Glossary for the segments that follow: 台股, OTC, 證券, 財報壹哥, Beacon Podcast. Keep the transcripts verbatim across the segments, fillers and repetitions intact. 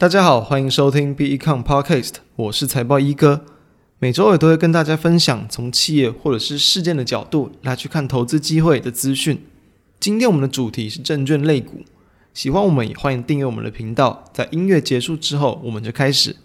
大家好，欢迎收听 Beacon Podcast， 我是财报一哥。每周也都会跟大家分享从企业或者是事件的角度来去看投资机会的资讯。今天我们的主题是证券类股，喜欢我们也欢迎订阅我们的频道。在音乐结束之后，我们就开始。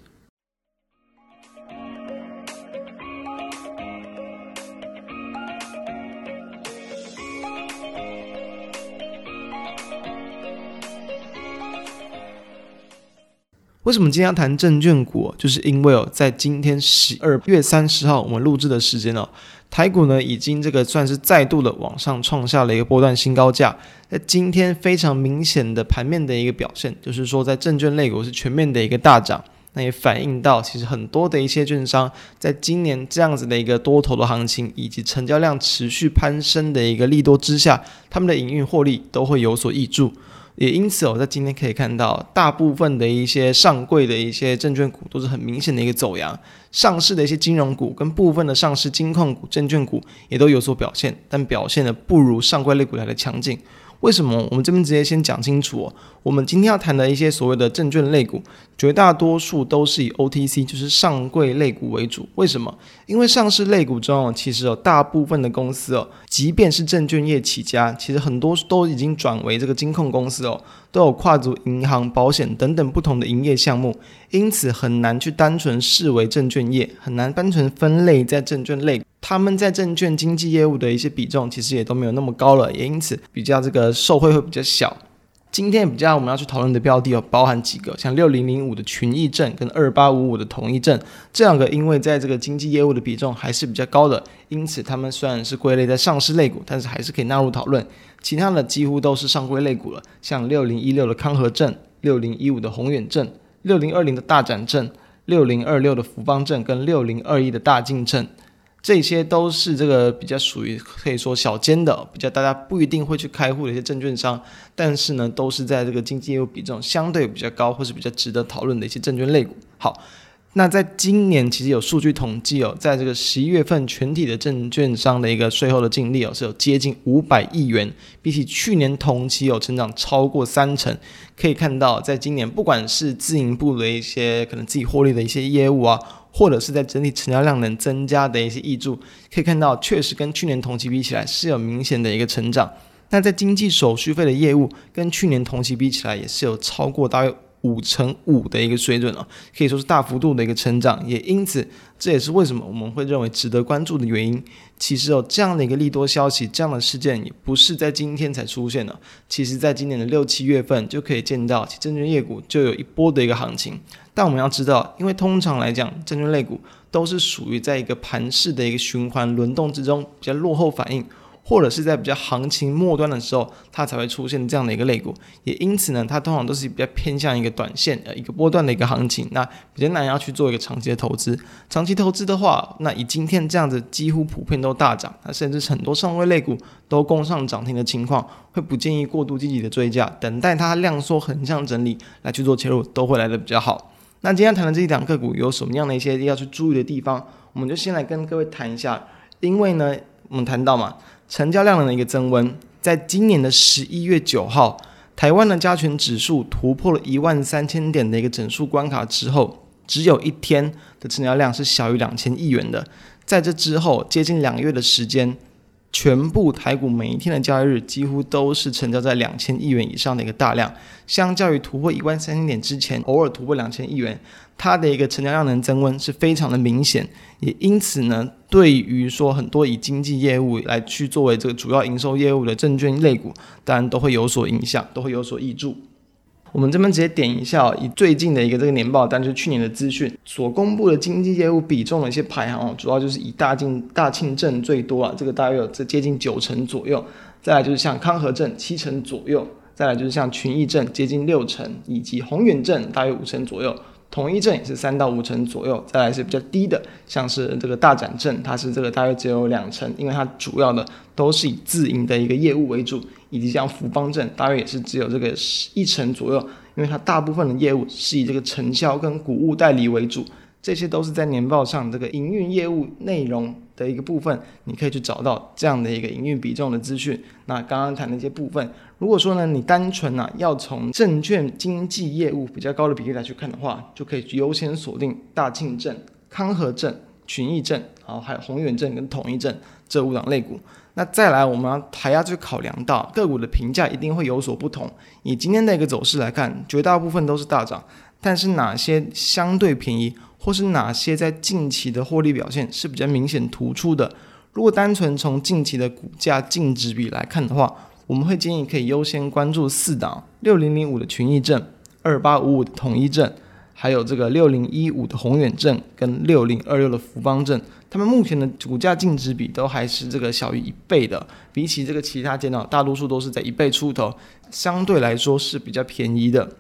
为什么今天要谈证券股？就是因为、哦、在今天十二月三十号我们录制的时间、哦、台股呢已经这个算是再度的往上创下了一个波段新高价。在今天非常明显的盘面的一个表现，就是说在证券类股是全面的一个大涨，那也反映到其实很多的一些券商在今年这样子的一个多头的行情以及成交量持续攀升的一个利多之下，他们的营运获利都会有所挹注。也因此我、哦、在今天可以看到大部分的一些上柜的一些证券股都是很明显的一个走阳，上市的一些金融股跟部分的上市金控股、证券股也都有所表现，但表现的不如上柜类股来的强劲。为什么？我们这边直接先讲清楚、哦、我们今天要谈的一些所谓的证券类股，绝大多数都是以 O T C 就是上柜类股为主。为什么？因为上市类股中、哦、其实、哦、大部分的公司、哦、即便是证券业起家，其实很多都已经转为这个金控公司、哦、都有跨足银行、保险等等不同的营业项目，因此很难去单纯视为证券业，很难单纯分类在证券类股。他们在证券经纪业务的一些比重其实也都没有那么高了，也因此比较这个受惠会比较小。今天比较我们要去讨论的标的有包含几个，像六零零五的群益证跟二八五五的同益证，这两个因为在这个经纪业务的比重还是比较高的，因此他们虽然是归类在上市类股，但是还是可以纳入讨论。其他的几乎都是上柜类股了，像六零一六的康和证、六零一五的宏远证、六零二零的大展证、六零二六的福邦证跟六零二一的大进证，这些都是这个比较属于可以说小间的，比较大家不一定会去开户的一些证券商，但是呢都是在这个经纪业务比重相对比较高或是比较值得讨论的一些证券类股。好，那在今年其实有数据统计哦，在这个十一月份全体的证券商的一个税后的净利哦是有接近五百亿元，比起去年同期有成长超过三成。可以看到在今年不管是自营部的一些可能自己获利的一些业务啊，或者是在整体成交量能增加的一些挹注，可以看到确实跟去年同期比起来是有明显的一个成长。那在经纪手续费的业务跟去年同期比起来也是有超过大约百分之五的一个水准、哦、可以说是大幅度的一个成长，也因此这也是为什么我们会认为值得关注的原因。其实、哦、这样的一个利多消息，这样的事件也不是在今天才出现的，其实在今年的六七月份就可以见到其证券业股就有一波的一个行情。但我们要知道，因为通常来讲证券类股都是属于在一个盘势的一个循环轮动之中比较落后反应，或者是在比较行情末端的时候它才会出现这样的一个类股，也因此呢它通常都是比较偏向一个短线、呃、一个波段的一个行情，那比较难要去做一个长期的投资。长期投资的话，那以今天这样子几乎普遍都大涨，那甚至很多上位类股都攻上涨停的情况，会不建议过度积极的追价，等待它量缩横向整理来去做切入都会来得比较好。那今天谈的这一档个股有什么样的一些要去注意的地方，我们就先来跟各位谈一下。因为呢我们谈到嘛，成交量的一个增温，在今年的十一月九号台湾的加权指数突破了一万三千点的一个整数关卡之后，只有一天的成交量是小于两千亿元的。在这之后接近两个月的时间，全部台股每一天的交易日几乎都是成交在两千亿元以上的一个大量，相较于突破一万三千点之前偶尔突破两千亿元，它的一个成交量能增温是非常的明显。也因此呢，对于说很多以经纪业务来去作为这个主要营收业务的证券类股，当然都会有所影响，都会有所挹注。我们这边直接点一下、哦、以最近的一个这个年报，但是去年的资讯所公布的经纪业务比重的一些排行、哦、主要就是以大庆大庆证最多啊，这个大约有这接近九成左右，再来就是像康和证七成左右，再来就是像群益证接近六成，以及宏远证大约五成左右，同益证也是三到五成左右，再来是比较低的，像是这个大展证，它是这个大约只有两成，因为它主要的都是以自营的一个业务为主，以及像福邦证大约也是只有这个一成左右，因为它大部分的业务是以这个承销跟股务代理为主，这些都是在年报上这个营运业务内容的一个部分，你可以去找到这样的一个营运比重的资讯。那刚刚谈的一些部分，如果说呢你单纯啊要从证券经纪业务比较高的比例来去看的话，就可以优先锁定大庆证、康和证、群益证，然后还有宏远证跟统一证这五档类股。那再来我们还要去考量到个股的评价一定会有所不同，以今天的一个走势来看，绝大部分都是大涨，但是哪些相对便宜，或是哪些在近期的获利表现是比较明显突出的。如果单纯从近期的股价净值比来看的话，我们会建议可以优先关注四档六零零五的群益证、二八五五的统一证，还有这个六零一五的宏远证跟六零二六的福邦证，他们目前的股价净值比都还是这个小于一倍的，比起这个其他间大多数都是在一倍出头，相对来说是比较便宜的。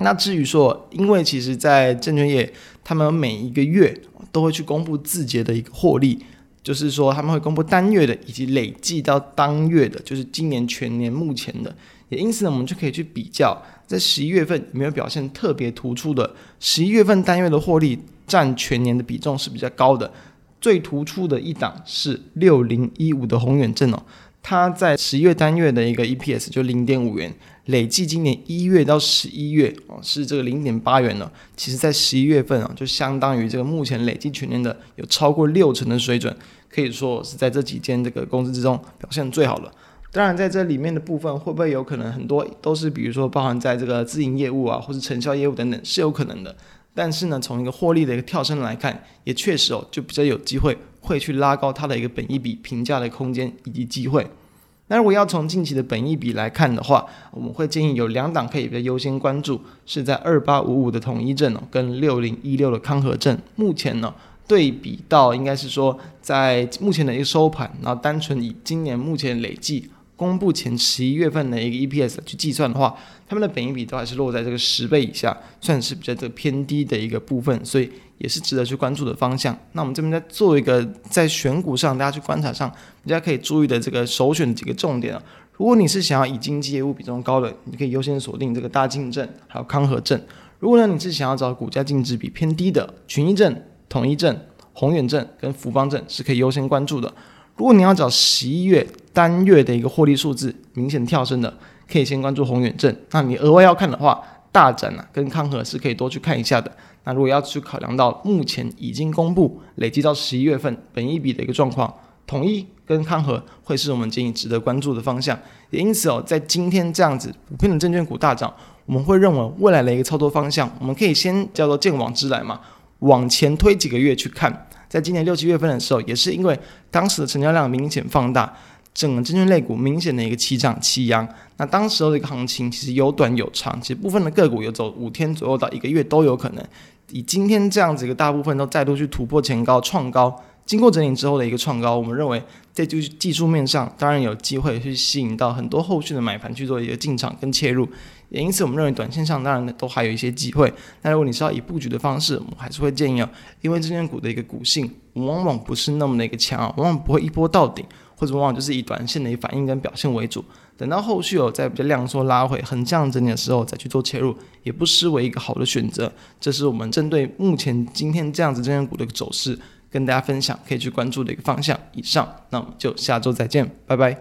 那至于说，因为其实在证券业他们每一个月都会去公布自结的一个获利，就是说他们会公布单月的以及累计到当月的，就是今年全年目前的，也因此呢我们就可以去比较在十一月份有没有表现特别突出的。十一月份单月的获利占全年的比重是比较高的，最突出的一档是六零一五的宏远证哦，它在十一月单月的一个 E P S 就 零点五元，累计今年一月到十一月、哦、是这个 零点八元了。其实在十一月份、啊、就相当于这个目前累计全年的有超过六成的水准，可以说是在这几间这个公司之中表现最好了。当然在这里面的部分会不会有可能很多都是比如说包含在这个自营业务啊或是承销业务等等是有可能的，但是呢从一个获利的一个跳升来看，也确实、哦、就比较有机会会去拉高它的一个本益比评价的空间以及机会。那如果要从近期的本益比来看的话，我们会建议有两档可以比较优先关注，是在二八五五的统一证、哦、跟六零一六的康和证。目前呢、哦、对比到应该是说在目前的一个收盘，然后单纯以今年目前累计公布前十一月份的一个 E P S 去计算的话，他们的本益比都还是落在这个十倍以下，算是比较这个偏低的一个部分，所以也是值得去关注的方向。那我们这边在做一个在选股上大家去观察上比较可以注意的这个首选的几个重点、啊、如果你是想要以经纪业务比重高的，你可以优先锁定这个大庆证还有康和证。如果呢你是想要找股价净值比偏低的，群益证、统一证、宏远证跟福邦证是可以优先关注的。如果你要找十一月单月的一个获利数字明显跳升的，可以先关注宏远证。那你额外要看的话，大展、啊、跟康和是可以多去看一下的。那如果要去考量到目前已经公布累积到十一月份本益比的一个状况，统一跟康和会是我们建议值得关注的方向。也因此、哦、在今天这样子普遍的证券股大涨，我们会认为未来的一个操作方向，我们可以先叫做见往知来嘛，往前推几个月去看。在今年六七月份的时候，也是因为当时的成交量明显放大，整个证券类股明显的一个齐涨齐扬。那当时的一个行情其实有短有长，其实部分的个股有走五天左右到一个月都有可能。以今天这样子一个大部分都再度去突破前高创高，经过整理之后的一个创高，我们认为在技术面上当然有机会去吸引到很多后续的买盘去做一个进场跟切入，也因此我们认为短线上当然都还有一些机会。那如果你是要以布局的方式，我们还是会建议、哦、因为证券股的一个股性往往不是那么的一个强、啊、往往不会一波到顶，或者往往就是以短线的一反应跟表现为主，等到后续、哦、再比较量缩拉回横向整理的时候再去做切入，也不失为一个好的选择。这是我们针对目前今天这样子证券股的一个走势跟大家分享可以去关注的一个方向。以上，那我们就下周再见，拜拜。